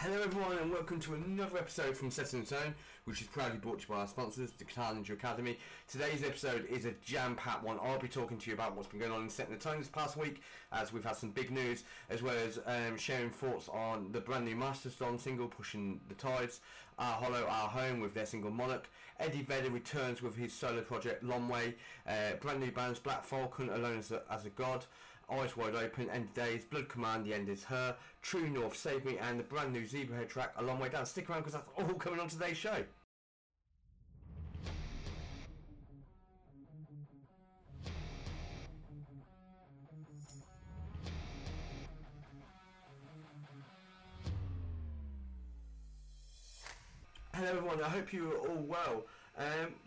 Hello everyone and welcome to another episode from Set in Stone, which is proudly brought to you by our sponsors, the Carnage Academy. Today's episode is a jam-packed one. I'll be talking to you about what's been going on in Setting the Tone this past week, as we've had some big news, as well as sharing thoughts on the brand new Mastodon single, Pushing the Tides, Our Hollow, Our Home with their single Monarch, Eddie Vedder returns with his solo project Long Way, brand new bands Black Falcon, Alone as a God, Eyes Wide Open, End of Days, Blood Command, The End is Her, True North, Save Me, and the brand new Zebrahead track, A Long Way Down. Stick around because that's all coming on today's show. Hello everyone, I hope you are all well.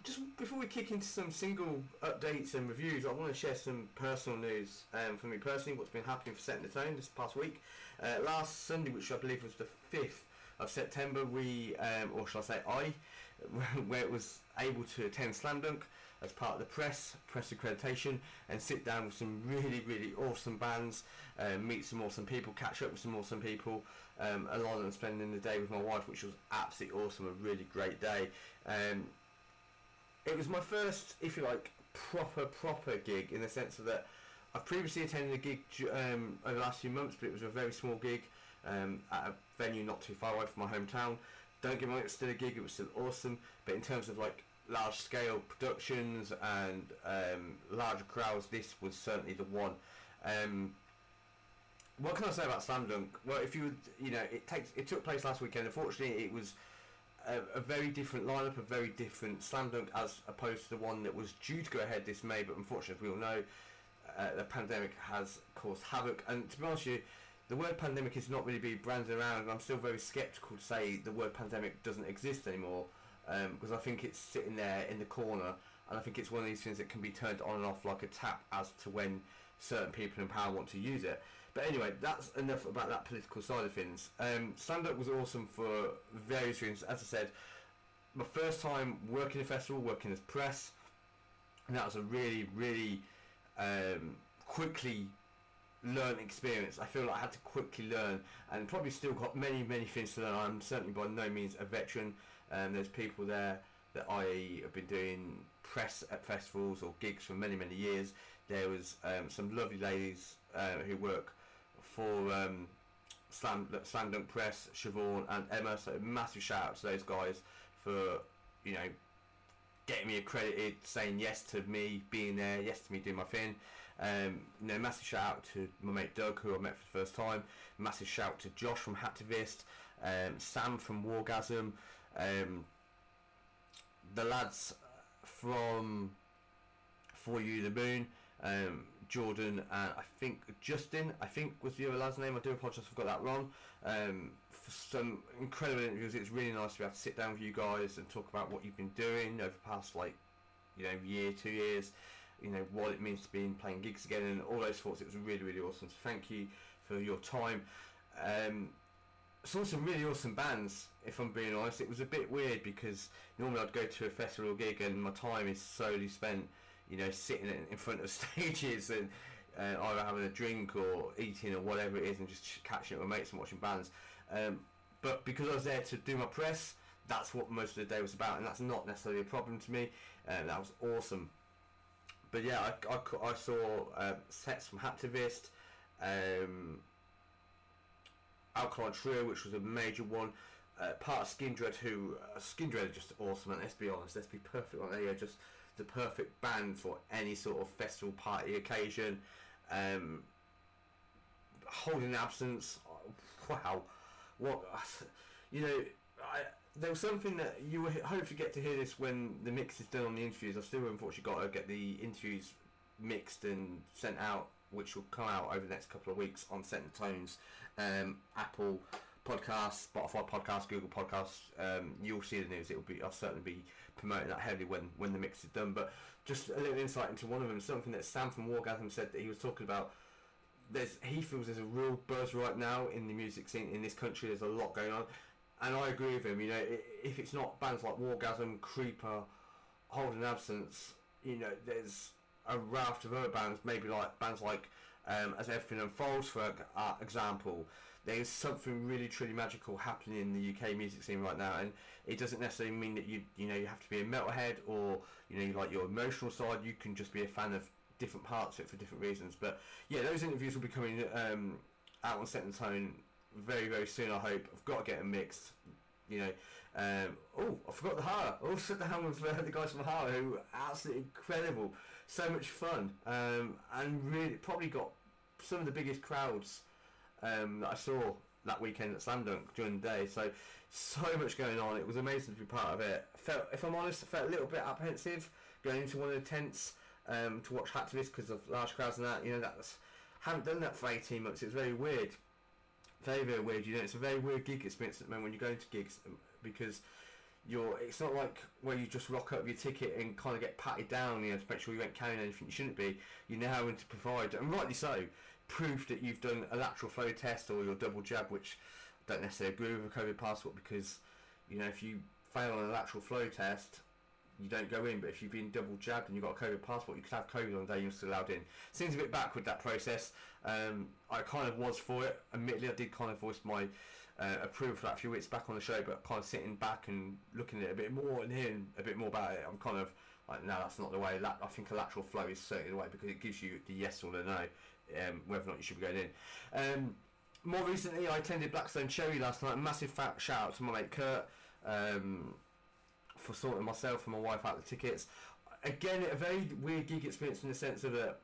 Just before we kick into some single updates and reviews, I want to share some personal news for me personally, what's been happening for Setting the Tone this past week. Last Sunday, which I believe was the 5th of September, we, or shall I say I, where it was able to attend Slam Dunk as part of the press accreditation and sit down with some really awesome bands, meet some awesome people, catch up with some awesome people, along and spending the day with my wife, which was absolutely awesome, a really great day. It was my first, if you like, proper gig, in the sense of that I've previously attended a gig over the last few months, but it was a very small gig at a venue not too far away from my hometown. Don't get me wrong, it was still a gig, it was still awesome, but in terms of like large scale productions and larger crowds, this was certainly the one. What can I say about Slam Dunk? Well, if you know, it took place last weekend. Unfortunately, it was a very different lineup, a very different Slam Dunk as opposed to the one that was due to go ahead this May, but unfortunately, as we all know, the pandemic has caused havoc. And to be honest with you, the word pandemic is not really being branded around, and I'm still very sceptical to say the word pandemic doesn't exist anymore, because I think it's sitting there in the corner, and I think it's one of these things that can be turned on and off like a tap as to when certain people in power want to use it. But anyway, that's enough about that political side of things. Stand Up was awesome for various reasons. As I said, my first time working a festival, working as press, and that was a really quickly learned experience. I feel like I had to quickly learn, and probably still got many things to learn. I'm certainly by no means a veteran, and there's people there that I have been doing press at festivals or gigs for many years. There was some lovely ladies who work for Slam Dunk Press, Siobhan and Emma, so massive shout out to those guys for, you know, getting me accredited, saying yes to me being there, yes to me doing my thing. You know, massive shout out to my mate Doug, who I met for the first time, massive shout out to Josh from Hacktivist, Sam from Wargasm, the lads from For You the Moon, Jordan and I think Justin, was the other lad's name. I do apologise if I got that wrong. For some incredible interviews. It's really nice to be able to sit down with you guys and talk about what you've been doing over the past, like, you know, year, 2 years, you know, what it means to be playing gigs again and all those thoughts. It was really awesome. So thank you for your time. Saw some really awesome bands, if I'm being honest. It was a bit weird because normally I'd go to a festival gig and my time is solely spent, you know, sitting in front of stages and either having a drink or eating or whatever it is and just catching up with mates and watching bands. But because I was there to do my press, that's what most of the day was about, and that's not necessarily a problem to me. That was awesome. But yeah, I saw sets from Hacktivist, Alkaline Trio, which was a major one, part of Skindred, who Skindred are just awesome, and let's be honest, let's be perfect on, they are just the perfect band for any sort of festival party occasion. Holding Absence, wow, what, you know, there was something that you will hopefully get to hear this when the mix is done on the interviews. I still unfortunately got to get the interviews mixed and sent out, which will come out over the next couple of weeks on Setting the Tone's Apple Podcasts, Spotify Podcasts, Google Podcasts. You'll see the news. I'll certainly be promoting that heavily when the mix is done. But just a little insight into one of them, something that Sam from Wargasm said that he was talking about. He feels there's a real buzz right now in the music scene in this country. There's a lot going on, and I agree with him. You know, if it's not bands like Wargasm, Creeper, Holding Absence, you know, there's a raft of other bands, maybe like bands like As Everything Unfolds, for example. there's something really truly magical happening in the UK music scene right now, and it doesn't necessarily mean that you have to be a metalhead or you like your emotional side. You can just be a fan of different parts of it for different reasons. But yeah, those interviews will be coming out on Set and Tone very, very soon, I hope. I've got to get them mixed. I forgot the Haar. Also the hand with the guys from Haar, who were absolutely incredible. So much fun, and really probably got some of the biggest crowds that I saw that weekend at Slam Dunk during the day. So much going on. It was amazing to be part of it. If I'm honest, I felt a little bit apprehensive going into one of the tents to watch Hacktivist because of large crowds and that. Haven't done that for 18 months. It was very weird. Very, very weird. It's a very weird gig experience at the moment when you go into gigs, because it's not like where you just rock up your ticket and kind of get patted down, to make sure you ain't carrying anything you shouldn't be. You're now having to provide, and rightly so, proof that you've done a lateral flow test or your double jab, which I don't necessarily agree with a COVID passport, because if you fail on a lateral flow test, you don't go in. But if you've been double jabbed and you've got a COVID passport, you could have COVID on the day and you're still allowed in. Seems a bit backward, that process. I kind of was for it. Admittedly, I did kind of voice my approval for that a few weeks back on the show, but kind of sitting back and looking at it a bit more and hearing a bit more about it, I'm kind of like, no, that's not the way. I think a lateral flow is certainly the way, because it gives you the yes or the no, whether or not you should be going in. More recently, I attended Blackstone Cherry last night. Massive shout out to my mate Kurt, for sorting myself and my wife out the tickets. Again, a very weird gig experience in the sense of that,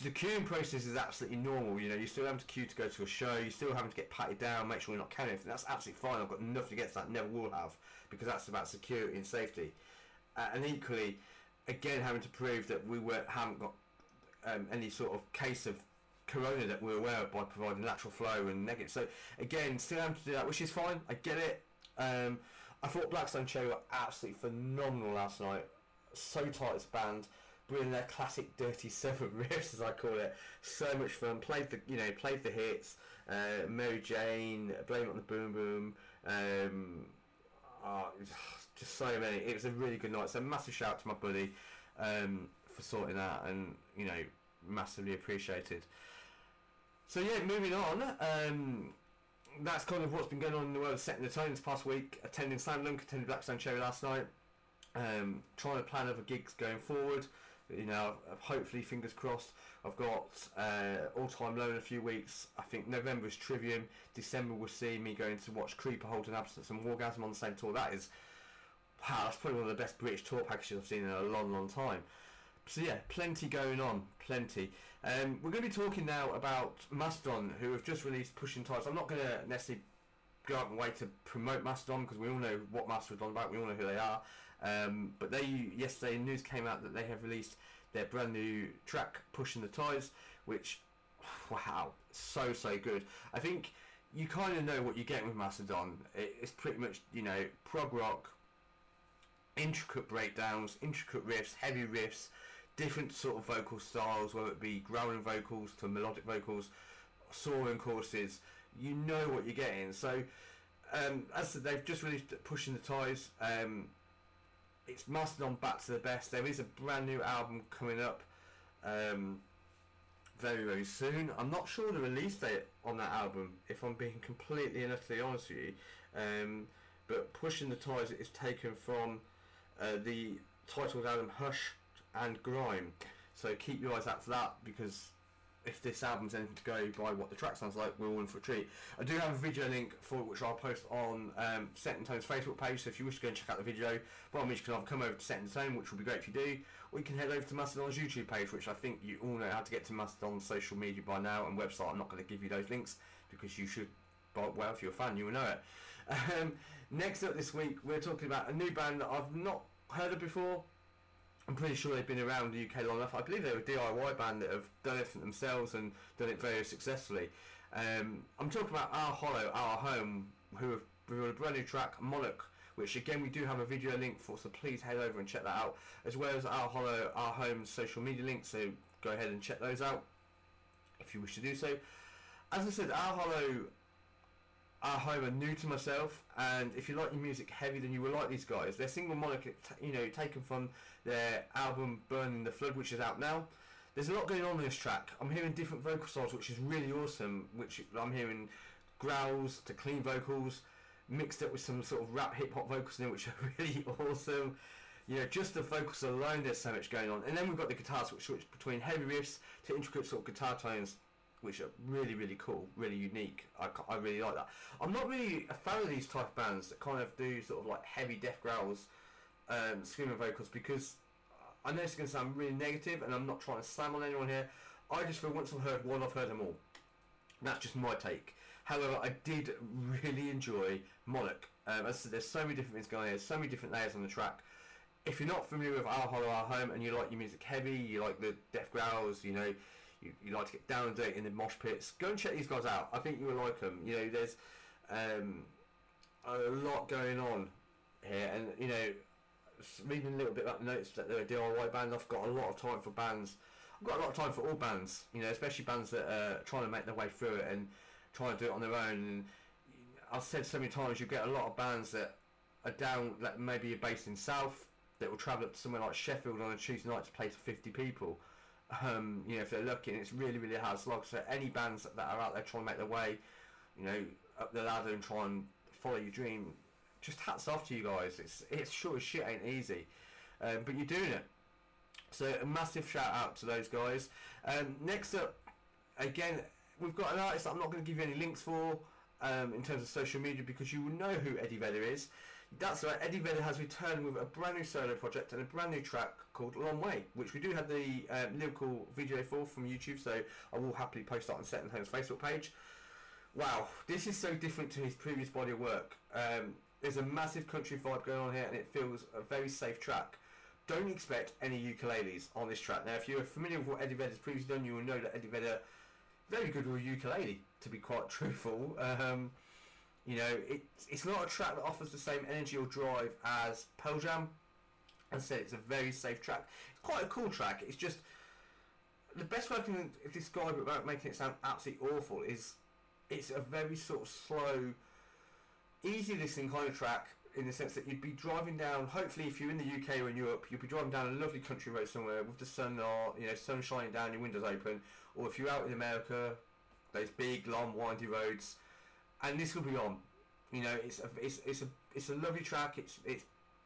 the queuing process is absolutely normal. You're still having to queue to go to a show, you're still having to get patted down, make sure you're not carrying anything. That's absolutely fine. I've got nothing against that, never will have, because that's about security and safety. And equally, again, having to prove that we haven't got any sort of case of corona that we're aware of by providing lateral flow and negative. So again, still having to do that, which is fine. I get it. I thought Blackstone Cherry were absolutely phenomenal last night. So tight as a band, bringing their classic Dirty Seven riffs, as I call it. So much fun. Played the hits. Mary Jane, Blame It on the Boom Boom. Just so many. It was a really good night. So massive shout out to my buddy for sorting that, and massively appreciated. So yeah, moving on. That's kind of what's been going on in the world of Setting the Tone this past week. Attending Slam Dunk, attending Blackstone Cherry last night. Trying to plan other gigs going forward. Hopefully, fingers crossed. I've got All Time Low in a few weeks. I think November is Trivium. December will see me going to watch Creeper, Holding Absence and Wargasm on the same tour. That's probably one of the best British tour packages I've seen in a long, long time. So yeah, plenty going on, plenty. We're going to be talking now about Mastodon, who have just released Pushing Tides. I'm not going to necessarily go out of my way to promote Mastodon, because we all know what Mastodon about, we all know who they are. But yesterday news came out that they have released their brand new track, Pushing the Tides, which, wow, so good. I think you kind of know what you get with Mastodon. It's pretty much, prog rock, intricate breakdowns, intricate riffs, heavy riffs, different sort of vocal styles, whether it be growling vocals to melodic vocals, soaring courses. What you're getting. So as I said, they've just released Pushing the Tides. It's Mastodon back to the best. There is a brand new album coming up very, very soon. I'm not sure the release date on that album, if I'm being completely and utterly honest with you, but Pushing the Tides is taken from the titled album Hush and Grime, so keep your eyes out for that, because if this album's anything to go by what the track sounds like, we're all in for a treat. I do have a video link for it, which I'll post on Set and Tone's Facebook page, so if you wish to go and check out the video, by all means you can either come over to Set and Tone, which will be great if you do, or you can head over to Mastodon's YouTube page, which I think you all know how to get to Mastodon's social media by now, and website. I'm not going to give you those links, because you should, well, if you're a fan you will know it. Next up this week, we're talking about a new band that I've not heard of before. I'm pretty sure they've been around the UK long enough. I believe they're a DIY band that have done everything themselves and done it very successfully. I'm talking about Our Hollow, Our Home, who have revealed a brand new track, Monarch, which again we do have a video link for, so please head over and check that out, as well as Our Hollow, Our Home's social media links, so go ahead and check those out if you wish to do so. As I said, Our Hollow, Our Home are new to myself, and if you like your music heavy, then you will like these guys. Their single Monarch, taken from their album Burning the Flood, which is out now. There's a lot going on with this track. I'm hearing different vocal styles, which is really awesome, which I'm hearing growls to clean vocals, mixed up with some sort of rap hip-hop vocals in there, which are really awesome. You know, just the vocals alone, there's so much going on. And then we've got the guitars, which switch between heavy riffs to intricate sort of guitar tones, which are really, really cool, really unique. I really like that. I'm not really a fan of these type of bands that kind of do sort of like heavy death growls, screaming vocals, because I know it's going to sound really negative, and I'm not trying to slam on anyone here. I just feel once I've heard one, I've heard them all. That's just my take. However, I did really enjoy Monarch. As I said, there's so many different things going on here, so many different layers on the track. If you're not familiar with Our Hollow, Our Home, and you like your music heavy, you like the death growls, you know, you like to get down and dirty in the mosh pits, go and check these guys out. I think you will like them. You know, there's a lot going on here, and you know, reading a little bit about the notes that they're a DIY band, I've got a lot of time for bands. I've got a lot of time for all bands, you know, especially bands that are trying to make their way through it and trying to do it on their own. And I've said so many times, you get a lot of bands that are down, that maybe are based in South, that will travel up to somewhere like Sheffield on a Tuesday night to play to 50 people. You know, if they're lucky, and it's really, really hard slog. So any bands that are out there trying to make their way, you know, up the ladder and try and follow your dream, just hats off to you guys. It's sure as shit ain't easy, but you're doing it. So a massive shout out to those guys. Next up, again, we've got an artist that I'm not going to give you any links for in terms of social media, because you will know who Eddie Vedder is. That's right, Eddie Vedder has returned with a brand new solo project and a brand new track called A Long Way, which we do have the lyrical video for from YouTube, so I will happily post that on Set and Home's Facebook page. Wow, this is so different to his previous body of work. There's a massive country vibe going on here, and it feels a very safe track. Don't expect any ukuleles on this track. Now, if you're familiar with what Eddie Vedder's previously done, you will know that Eddie Vedder, very good with a ukulele, to be quite truthful. You know, it's not a track that offers the same energy or drive as Pearl Jam. As I said, it's a very safe track. It's quite a cool track. It's just, the best way I can describe it without making it sound absolutely awful is, it's a very sort of slow, easy listening kind of track, in the sense that you'd be driving down, hopefully if you're in the UK or in Europe, you'd be driving down a lovely country road somewhere with the sun, or, you know, sun shining down, your windows open, or if you're out in America, those big long windy roads, and this will be on. You know, it's a lovely track. It's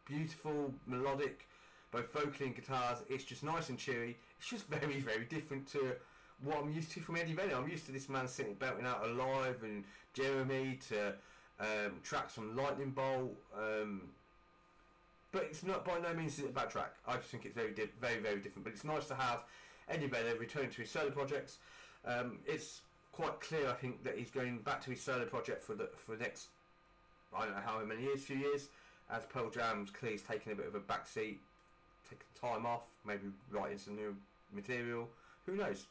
beautiful, melodic, both vocally and guitars. It's just nice and cheery. It's just very, very different to what I'm used to from Eddie Vedder. I'm used to this man sitting belting out Alive and Jeremy to tracks from Lightning Bolt, but it's not, by no means is it a bad track. I just think it's very, very different. But it's nice to have Eddie Vedder returning to his solo projects. It's quite clear, I think, that he's going back to his solo project for the next, I don't know how many years, few years, as Pearl Jam's clearly taking a bit of a backseat, taking time off, maybe writing some new material. Who knows?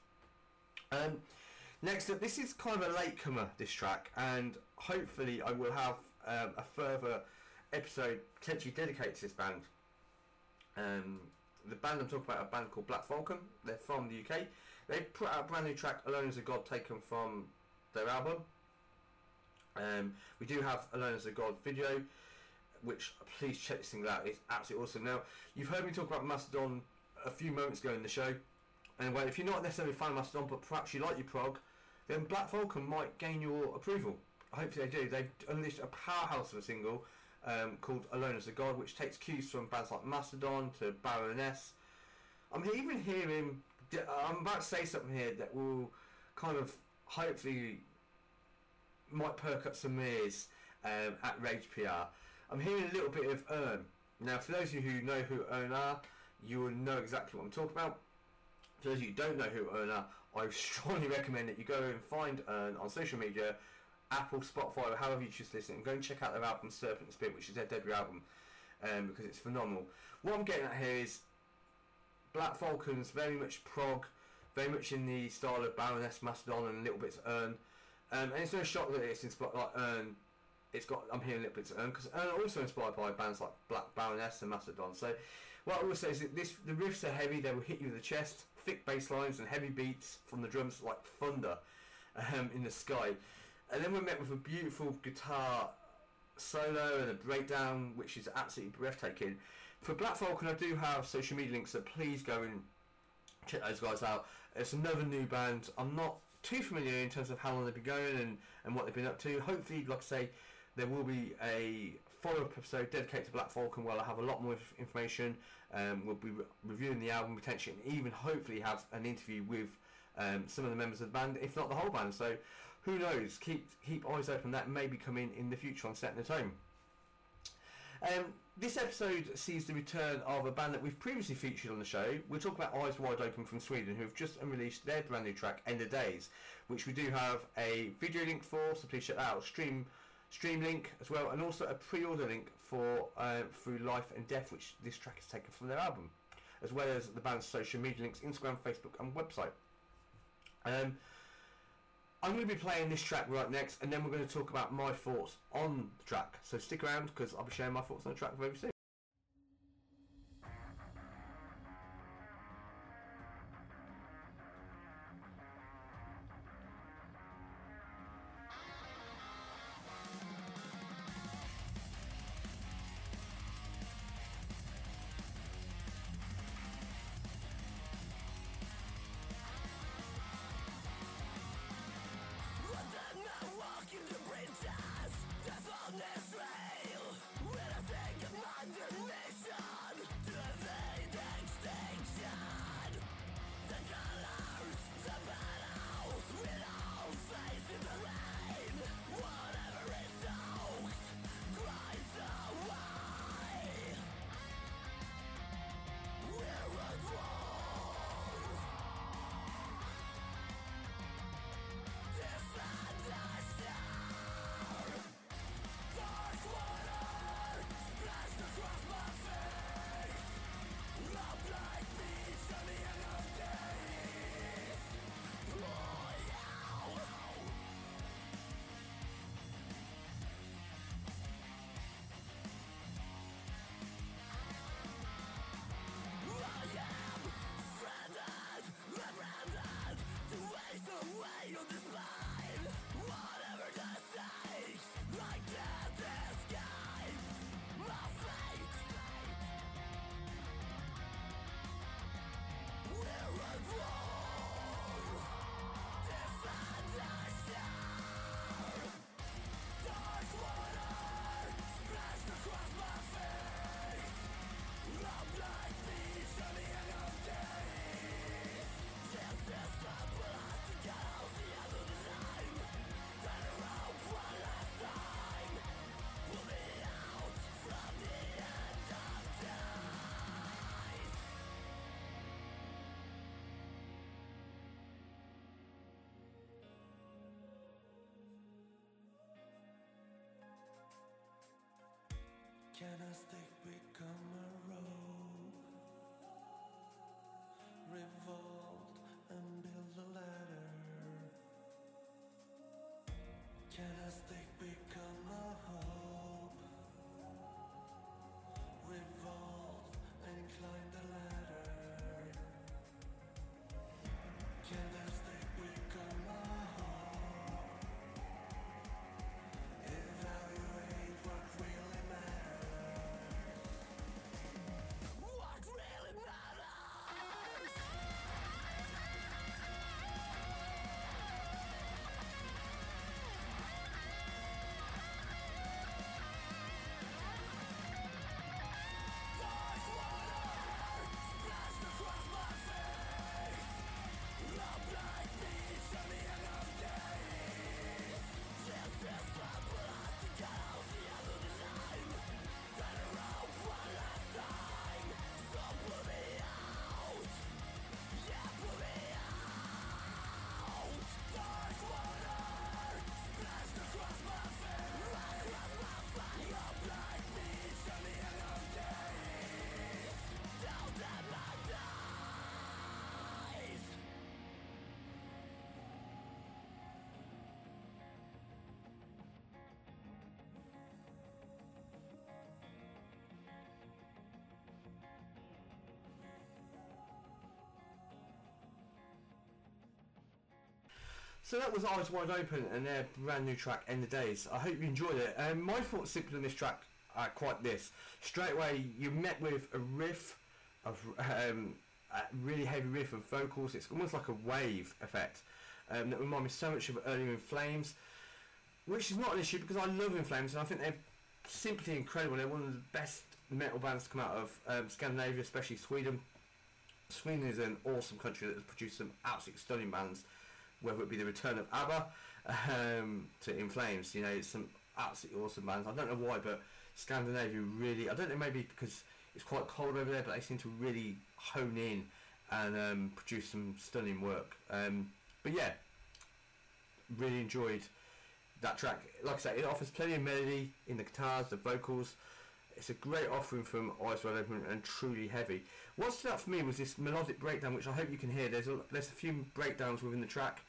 Next up, this is kind of a latecomer, this track, and hopefully I will have a further episode potentially dedicated to this band. The band I'm talking about are a band called Black Falcon. They're from the UK. They put out a brand new track, Alone as a God, taken from their album. We do have Alone as a God video, which please check this thing out. It's absolutely awesome. Now, you've heard me talk about Mastodon a few moments ago in the show. Anyway, if you're not necessarily a fan of Mastodon, but perhaps you like your prog, then Black Falcon might gain your approval. Hopefully they do. They've unleashed a powerhouse of a single called Alone as a God, which takes cues from bands like Mastodon to Baroness. I'm even hearing, I'm about to say something here that will kind of hopefully might perk up some ears at Rage PR. I'm hearing a little bit of Urn. Now, for those of you who know who Urn are, you will know exactly what I'm talking about. For those of you who don't know who Urn are, I strongly recommend that you go and find Urn on social media, Apple, Spotify, or however you choose to listen, and go and check out their album Serpent and Spin, which is their debut album, because it's phenomenal. What I'm getting at here is Black Falcon's very much prog, very much in the style of Baroness, Mastodon, and little bits of Urn. And it's no shock that it's inspired like Urn. I'm hearing little bits of Urn, because Urn are also inspired by bands like Black Baroness and Mastodon. So what I will say is that the riffs are heavy, they will hit you in the chest, thick bass lines and heavy beats from the drums like thunder in the sky. And then we're met with a beautiful guitar solo and a breakdown, which is absolutely breathtaking. For Black Falcon, I do have social media links, so please go and check those guys out. It's another new band. I'm not too familiar in terms of how long they've been going and what they've been up to. Hopefully, like I say, there will be a follow-up episode dedicated to Black Falcon where I'll have a lot more information. We'll be reviewing the album potentially and even hopefully have an interview with some of the members of the band, if not the whole band. So who knows? Keep eyes open. That may be coming in the future on Setting the Tone. This episode sees the return of a band that we've previously featured on the show. We'll talk about Eyes Wide Open from Sweden, who have just unreleased their brand new track, End of Days, which we do have a video link for, so please check that out. Stream link as well, and also a pre-order link for Through Life and Death, which this track is taken from their album, as well as the band's social media links, Instagram, Facebook and website. I'm going to be playing this track right next, and then we're going to talk about my thoughts on the track, so stick around because I'll be sharing my thoughts on the track very soon. Can a stick become a rope? Revolt and build a ladder. Can a stick become a hope? Revolt and climb the ladder. Can a stick become a hope? Evaluate what really So that was Eyes Wide Open and their brand new track, End of Days. I hope you enjoyed it. My thoughts simply on this track are quite this. Straight away, you're met with a riff of really heavy riff of vocals. It's almost like a wave effect that reminds me so much of earlier In Flames, which is not an issue because I love In Flames and I think they're simply incredible. They're one of the best metal bands to come out of Scandinavia, especially Sweden. Sweden is an awesome country that has produced some absolutely stunning bands, whether it be the return of ABBA to In Flames. You know, it's some absolutely awesome bands. I don't know why, but Scandinavia really, I don't know, maybe because it's quite cold over there, but they seem to really hone in and produce some stunning work. But yeah, really enjoyed that track. Like I say, it offers plenty of melody in the guitars, the vocals. It's a great offering from Eyes Wide Open and truly heavy. What stood out for me was this melodic breakdown, which I hope you can hear. There's a few breakdowns within the track.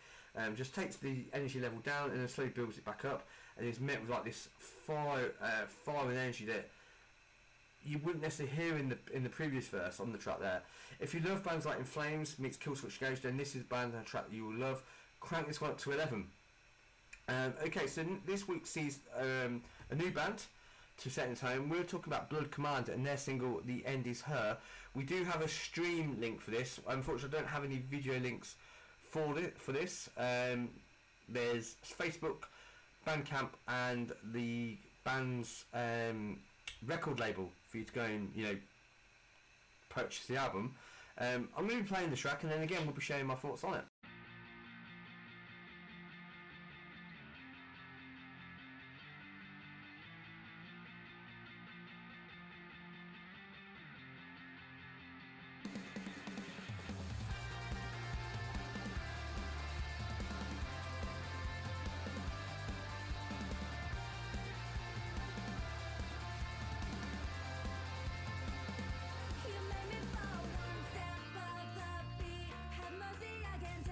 Just takes the energy level down and then slowly builds it back up, and it's met with like this fire and energy that you wouldn't necessarily hear in the previous verse on the track there. If you love bands like In Flames meets Killswitch Engage, then this is a band and a track that you will love. Crank this one up to 11. Okay, so this week sees a new band to set in time. We're talking about Blood Command and their single The End Is Her. We do have a stream link for this. Unfortunately, I don't have any video links for this. There's Facebook, Bandcamp, and the band's record label for you to go and, you know, purchase the album. I'm going to be playing the track, and then again we'll be sharing my thoughts on it. Again.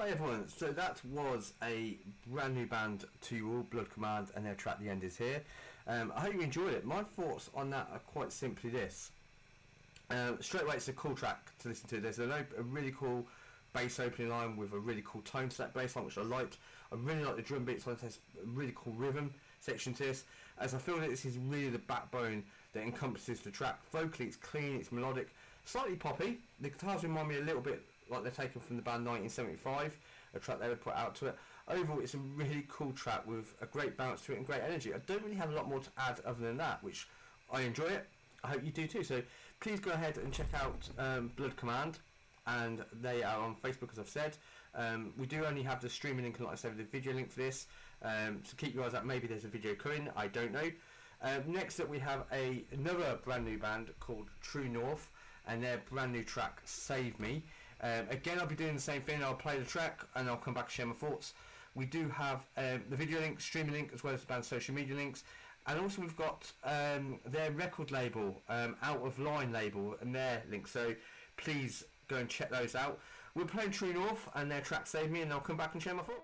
Hi everyone, so that was a brand new band to you all, Blood Command, and their track The End Is Here. I hope you enjoyed it. My thoughts on that are quite simply this. Straight away, it's a cool track to listen to. There's a really cool bass opening line with a really cool tone to that bass line, which I liked. I really like the drum beats on it. There's a really cool rhythm section to this, as I feel that this is really the backbone that encompasses the track. Vocally, it's clean, it's melodic, slightly poppy. The guitars remind me a little bit like they're taken from the band 1975, a track they would put out to it. Overall, it's a really cool track with a great bounce to it and great energy. I don't really have a lot more to add other than that, which I enjoy it. I hope you do too. So please go ahead and check out Blood Command, and they are on Facebook, as I've said. We do only have the streaming link and, like I said, the video link for this, so keep your eyes out. Maybe there's a video coming, I don't know. Next up, we have another brand new band called True North, and their brand new track Save Me. Again, I'll be doing the same thing. I'll play the track and I'll come back and share my thoughts. We do have the video link, streaming link, as well as the band's social media links, and also we've got their record label, Out of Line label, and their links, so please go and check those out. We're playing True North and their track Save Me, and I'll come back and share my thoughts.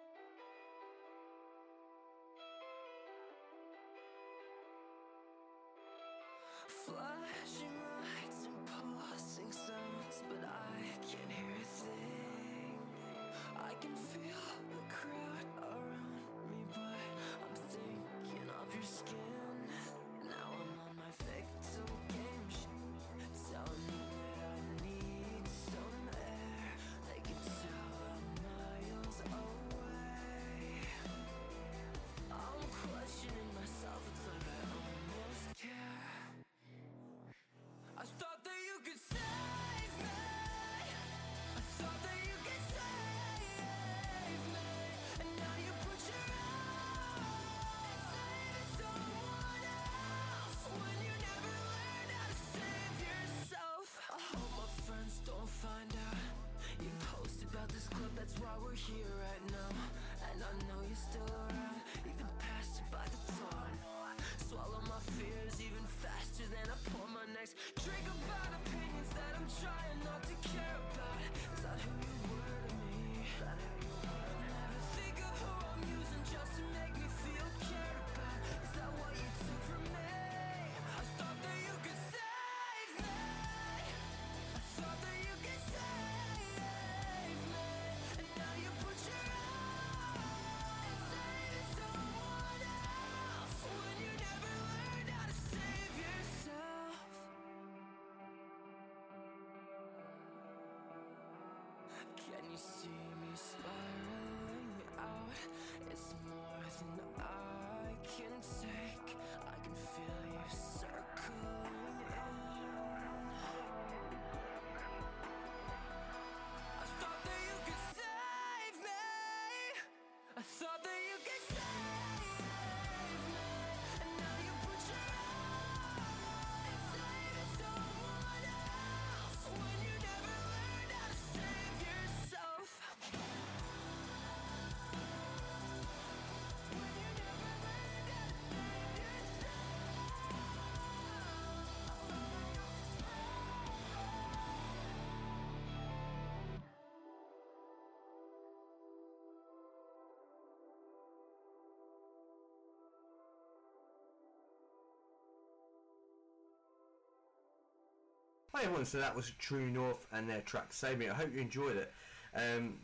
So that was True North and their track Save Me. I hope you enjoyed it.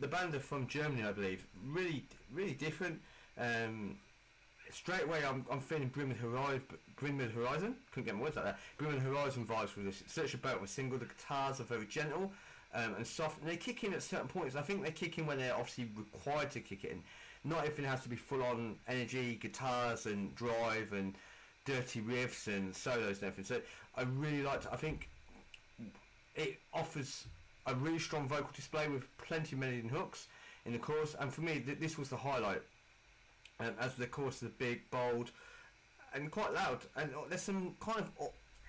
The band are from Germany, I believe. Really different. Straight away I'm feeling Bring Me the Horizon. Couldn't get my words out there. Bring Me the Horizon vibes with this. It's such a beautiful single. The guitars are very gentle and soft, and they kick in at certain points. I think they kick in when they're obviously required to kick in. Not everything has to be full on energy, guitars and drive and dirty riffs and solos and everything. So I really liked it. I think it offers a really strong vocal display with plenty of melody and hooks in the chorus, and for me this was the highlight, as the chorus is big, bold and quite loud, and there's some kind of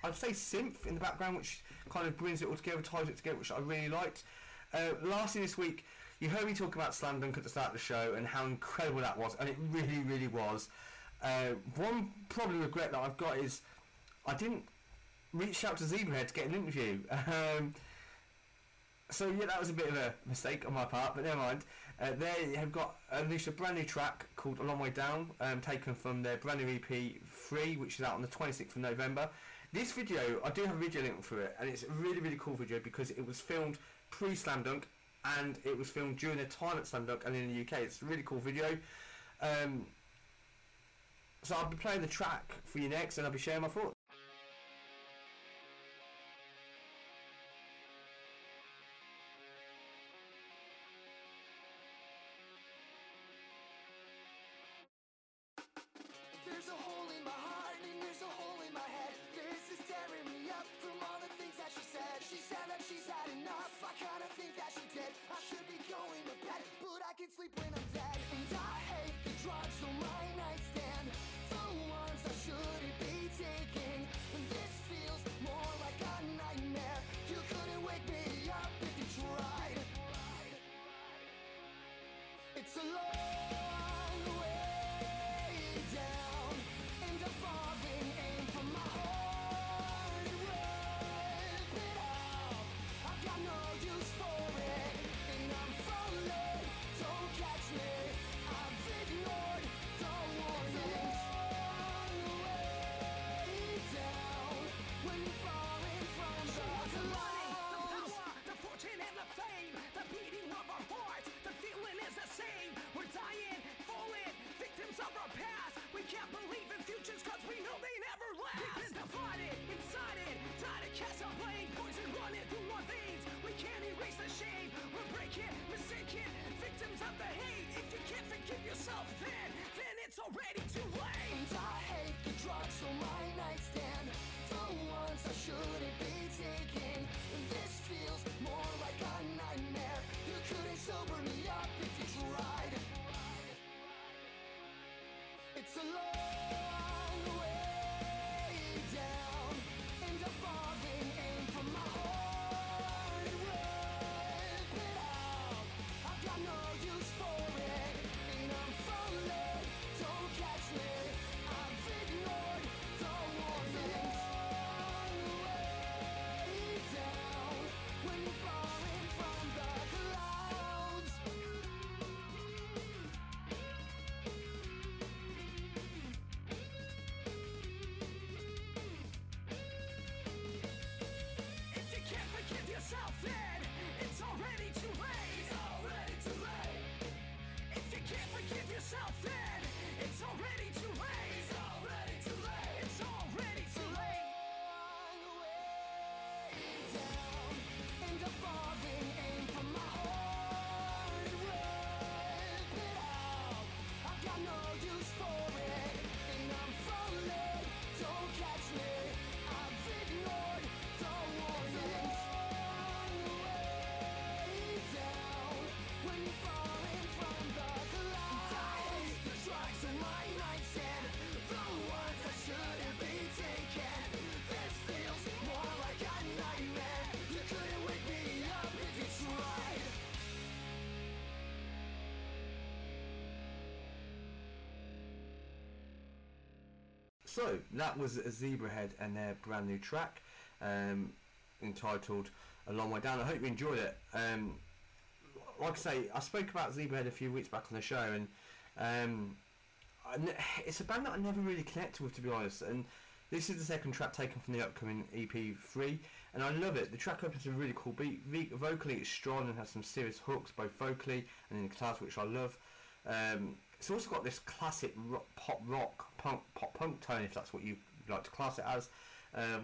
I'd say synth in the background which kind of brings it all together, ties it together, which I really liked. Lastly this week, you heard me talk about Slam Dunk at the start of the show and how incredible that was, and it really was. One probably regret that I've got is I didn't reached out to Zebrahead to get an interview. So yeah, that was a bit of a mistake on my part, but never mind. They have got unleashed a brand new track called A Long Way Down, taken from their brand new EP 3, which is out on the 26th of November. This video, I do have a video link for it, and it's a really, really cool video because it was filmed pre-Slam Dunk, and it was filmed during the time at Slam Dunk and in the UK. It's a really cool video. So I'll be playing the track for you next, and I'll be sharing my thoughts. So that was Zebrahead and their brand new track entitled A Long Way Down. I hope you enjoyed it. Like I say, I spoke about Zebrahead a few weeks back on the show, and it's a band that I never really connected with, to be honest, and this is the second track taken from the upcoming EP3, and I love it. The track opens with a really cool beat. Vocally it's strong and has some serious hooks, both vocally and in the guitars, which I love. It's also got this classic pop punk tone, if that's what you like to class it as,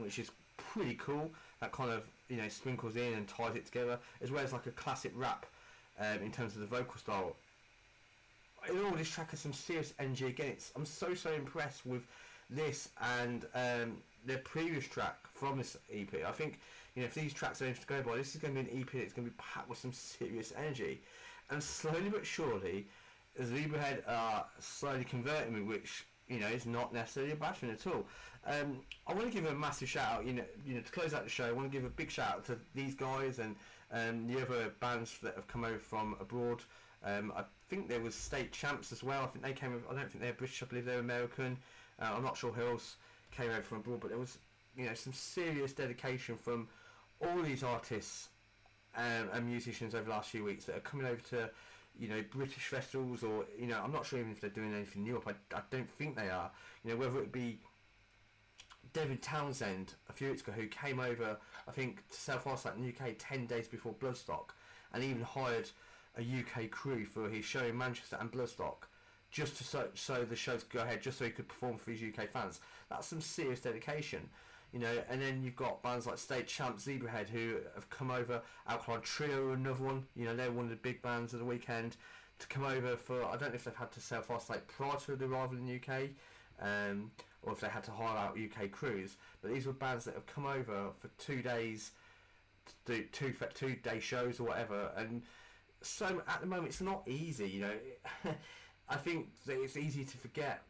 which is pretty cool. That kind of, you know, sprinkles in and ties it together, as well as like a classic rap in terms of the vocal style. In all, this track has some serious energy. Again, I'm so impressed with this and their previous track from this EP. I think, you know, if these tracks are anything to go by, this is going to be an EP that's going to be packed with some serious energy, and slowly but surely, Zebrahead are slowly converting me, which, you know, is not necessarily a bad thing at all. I want to give a massive shout out, you know, to close out the show. I want to give a big shout out to these guys and the other bands that have come over from abroad. I think there was State Champs as well. I think they came over. I don't think they're British. I believe they're American. I'm not sure who else came over from abroad, but there was, you know, some serious dedication from all these artists and musicians over the last few weeks that are coming over to, you know, British festivals, or, you know, I'm not sure even if they're doing anything in Europe. I don't think they are. You know, whether it be David Townsend a few weeks ago, who came over, I think, to South Iceland in the UK 10 days before Bloodstock, and even hired a UK crew for his show in Manchester and Bloodstock, just to so the show could go ahead, just so he could perform for his UK fans. That's some serious dedication, you know. And then you've got bands like State Champs, Zebrahead, who have come over, Alkaline Trio, another one, you know, they're one of the big bands of the weekend, to come over for, I don't know if they've had to self-isolate prior to the arrival in the UK, or if they had to hire out UK crews, but these were bands that have come over for 2 days to do two-day shows or whatever. And so at the moment it's not easy, you know. I think that it's easy to forget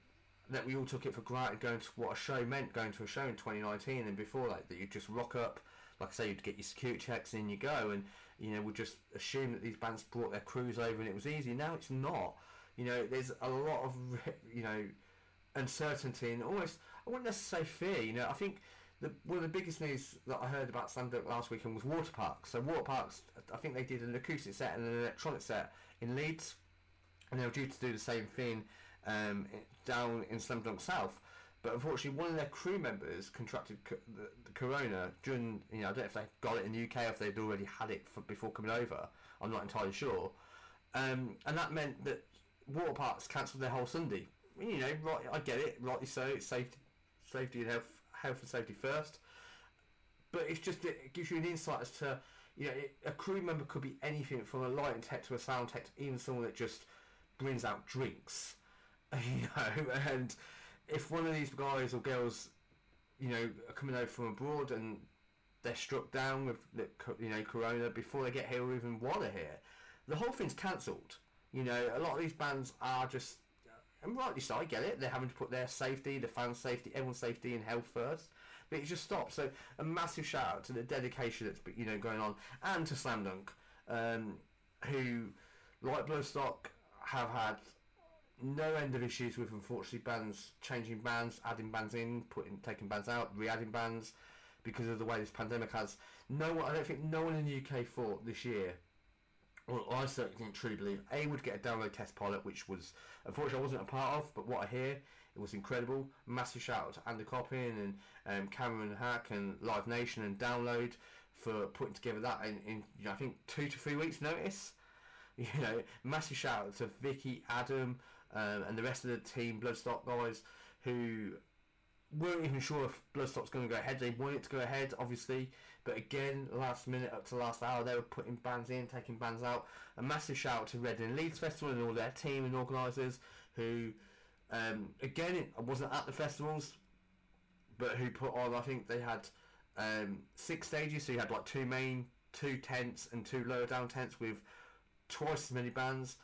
that we all took it for granted going to what a show meant, going to a show in 2019 and before, like, that you just rock up, like I say, you'd get your security checks and you go, and, you know, we'll just assume that these bands brought their crews over and it was easy. Now it's not. You know, there's a lot of, you know, uncertainty and almost, I wouldn't necessarily say fear, you know. I think one of the biggest news that I heard about stand-up last weekend was Waterparks. So Waterparks, I think they did an acoustic set and an electronic set in Leeds, and they were due to do the same thing down in Slumdunk South, but unfortunately one of their crew members contracted the corona during, you know, I don't know if they got it in the UK or if they'd already had it before coming over, I'm not entirely sure, and that meant that Waterparks cancelled their whole Sunday. You know, right, I get it, rightly so, it's safety and health and safety first, but it's just, it gives you an insight as to, you know, a crew member could be anything from a lighting tech to a sound tech to even someone that just brings out drinks, you know. And if one of these guys or girls, you know, are coming over from abroad and they're struck down with, you know, corona before they get here or even while they're here, the whole thing's cancelled. You know, a lot of these bands are just, and rightly so, I get it, they're having to put their safety, the fans' safety, everyone's safety and health first, but it just stopped. So a massive shout out to the dedication that's, you know, going on, and to Slam Dunk, who, like Bloodstock, have had no end of issues with, unfortunately, bands changing bands, adding bands in, taking bands out, re-adding bands, because of the way this pandemic has. No one, I don't think no one in the UK thought this year, well, I certainly didn't truly believe A would get a download test pilot, which was, unfortunately, I wasn't a part of, but what I hear, it was incredible. Massive shout out to Andy Coppin and Cameron Hack and Live Nation and Download for putting together that in you know, I think 2 to 3 weeks notice. You know, massive shout out to Vicky, Adam, and the rest of the team, Bloodstock guys, who weren't even sure if Bloodstock's going to go ahead. They wanted to go ahead, obviously, but again, last minute up to last hour, they were putting bands in, taking bands out. A massive shout out to Reading Leeds Festival and all their team and organisers, who, again, I wasn't at the festivals, but who put on, I think they had 6 stages, so you had like 2 main, 2 tents, and 2 lower down tents with twice as many bands.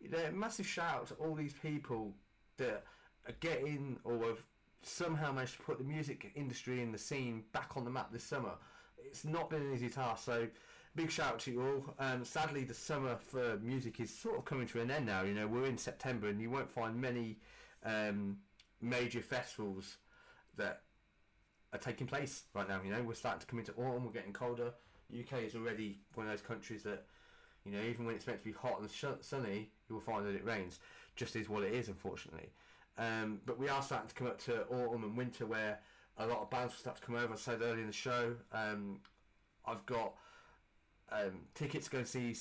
You know, massive shout out to all these people that are getting, or have somehow managed to put the music industry and the scene back on the map this summer. It's not been an easy task, so big shout out to you all. Sadly, the summer for music is sort of coming to an end now. You know, we're in September and you won't find many major festivals that are taking place right now. You know, we're starting to come into autumn, we're getting colder. The UK is already one of those countries that, you know, even when it's meant to be hot and sunny, you will find that it rains. Just is what it is, unfortunately. But we are starting to come up to autumn and winter, where a lot of bands will start to come over. I said earlier in the show, I've got tickets to go and see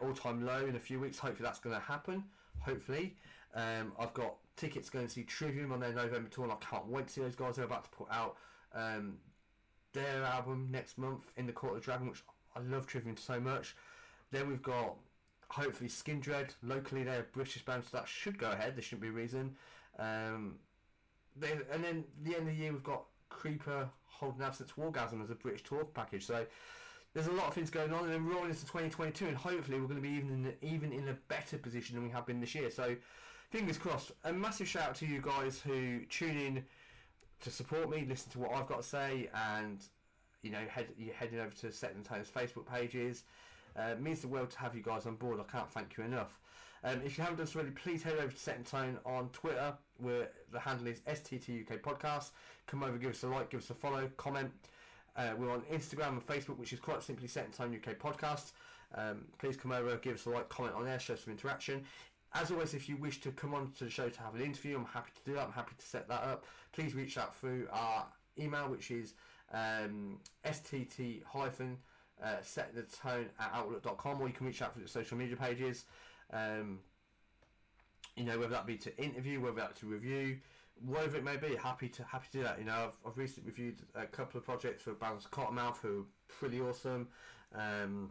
All Time Low in a few weeks. Hopefully that's going to happen. Hopefully. I've got tickets to go and see Trivium on their November tour, and I can't wait to see those guys. They're about to put out their album next month, In the Court of the Dragon, which I love Trivium so much. Then we've got, hopefully, Skindred. Locally, they're a British band, so that should go ahead. There shouldn't be a reason. And then, the end of the year, we've got Creeper, Holding Absence, Wargasm as a British tour package. So there's a lot of things going on. And then we're rolling into 2022, and hopefully we're going to be even in a better position than we have been this year. So fingers crossed. A massive shout out to you guys who tune in to support me, listen to what I've got to say, and, you know, you're heading over to Set and Tone's Facebook pages. It means the world to have you guys on board. I can't thank you enough. If you haven't done so already, please head over to Set and Tone on Twitter, where the handle is STT UK Podcast. Come over, give us a like, give us a follow, comment. We're on Instagram and Facebook, which is quite simply Set in Time UK Podcast. Please come over, give us a like, comment on there, show some interaction. As always, if you wish to come on to the show to have an interview, I'm happy to do that. I'm happy to set that up. Please reach out through our email, which is stt-settingthetone@outlook.com, or you can reach out through the social media pages. You know, whether that be to interview, whether that to review, whatever it may be, happy to do that. You know, I've recently reviewed a couple of projects for Bands Cottonmouth, who are pretty awesome, and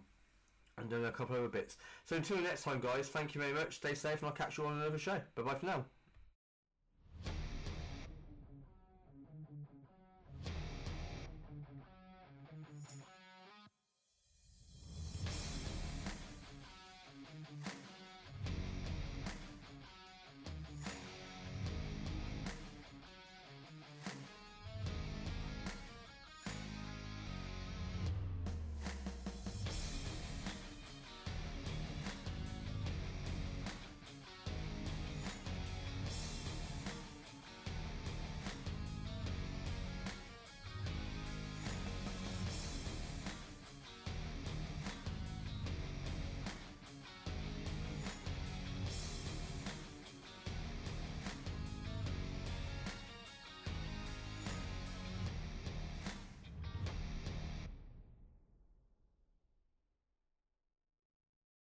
done a couple of other bits. So until next time, guys, thank you very much, stay safe, and I'll catch you on another show. Bye bye for now.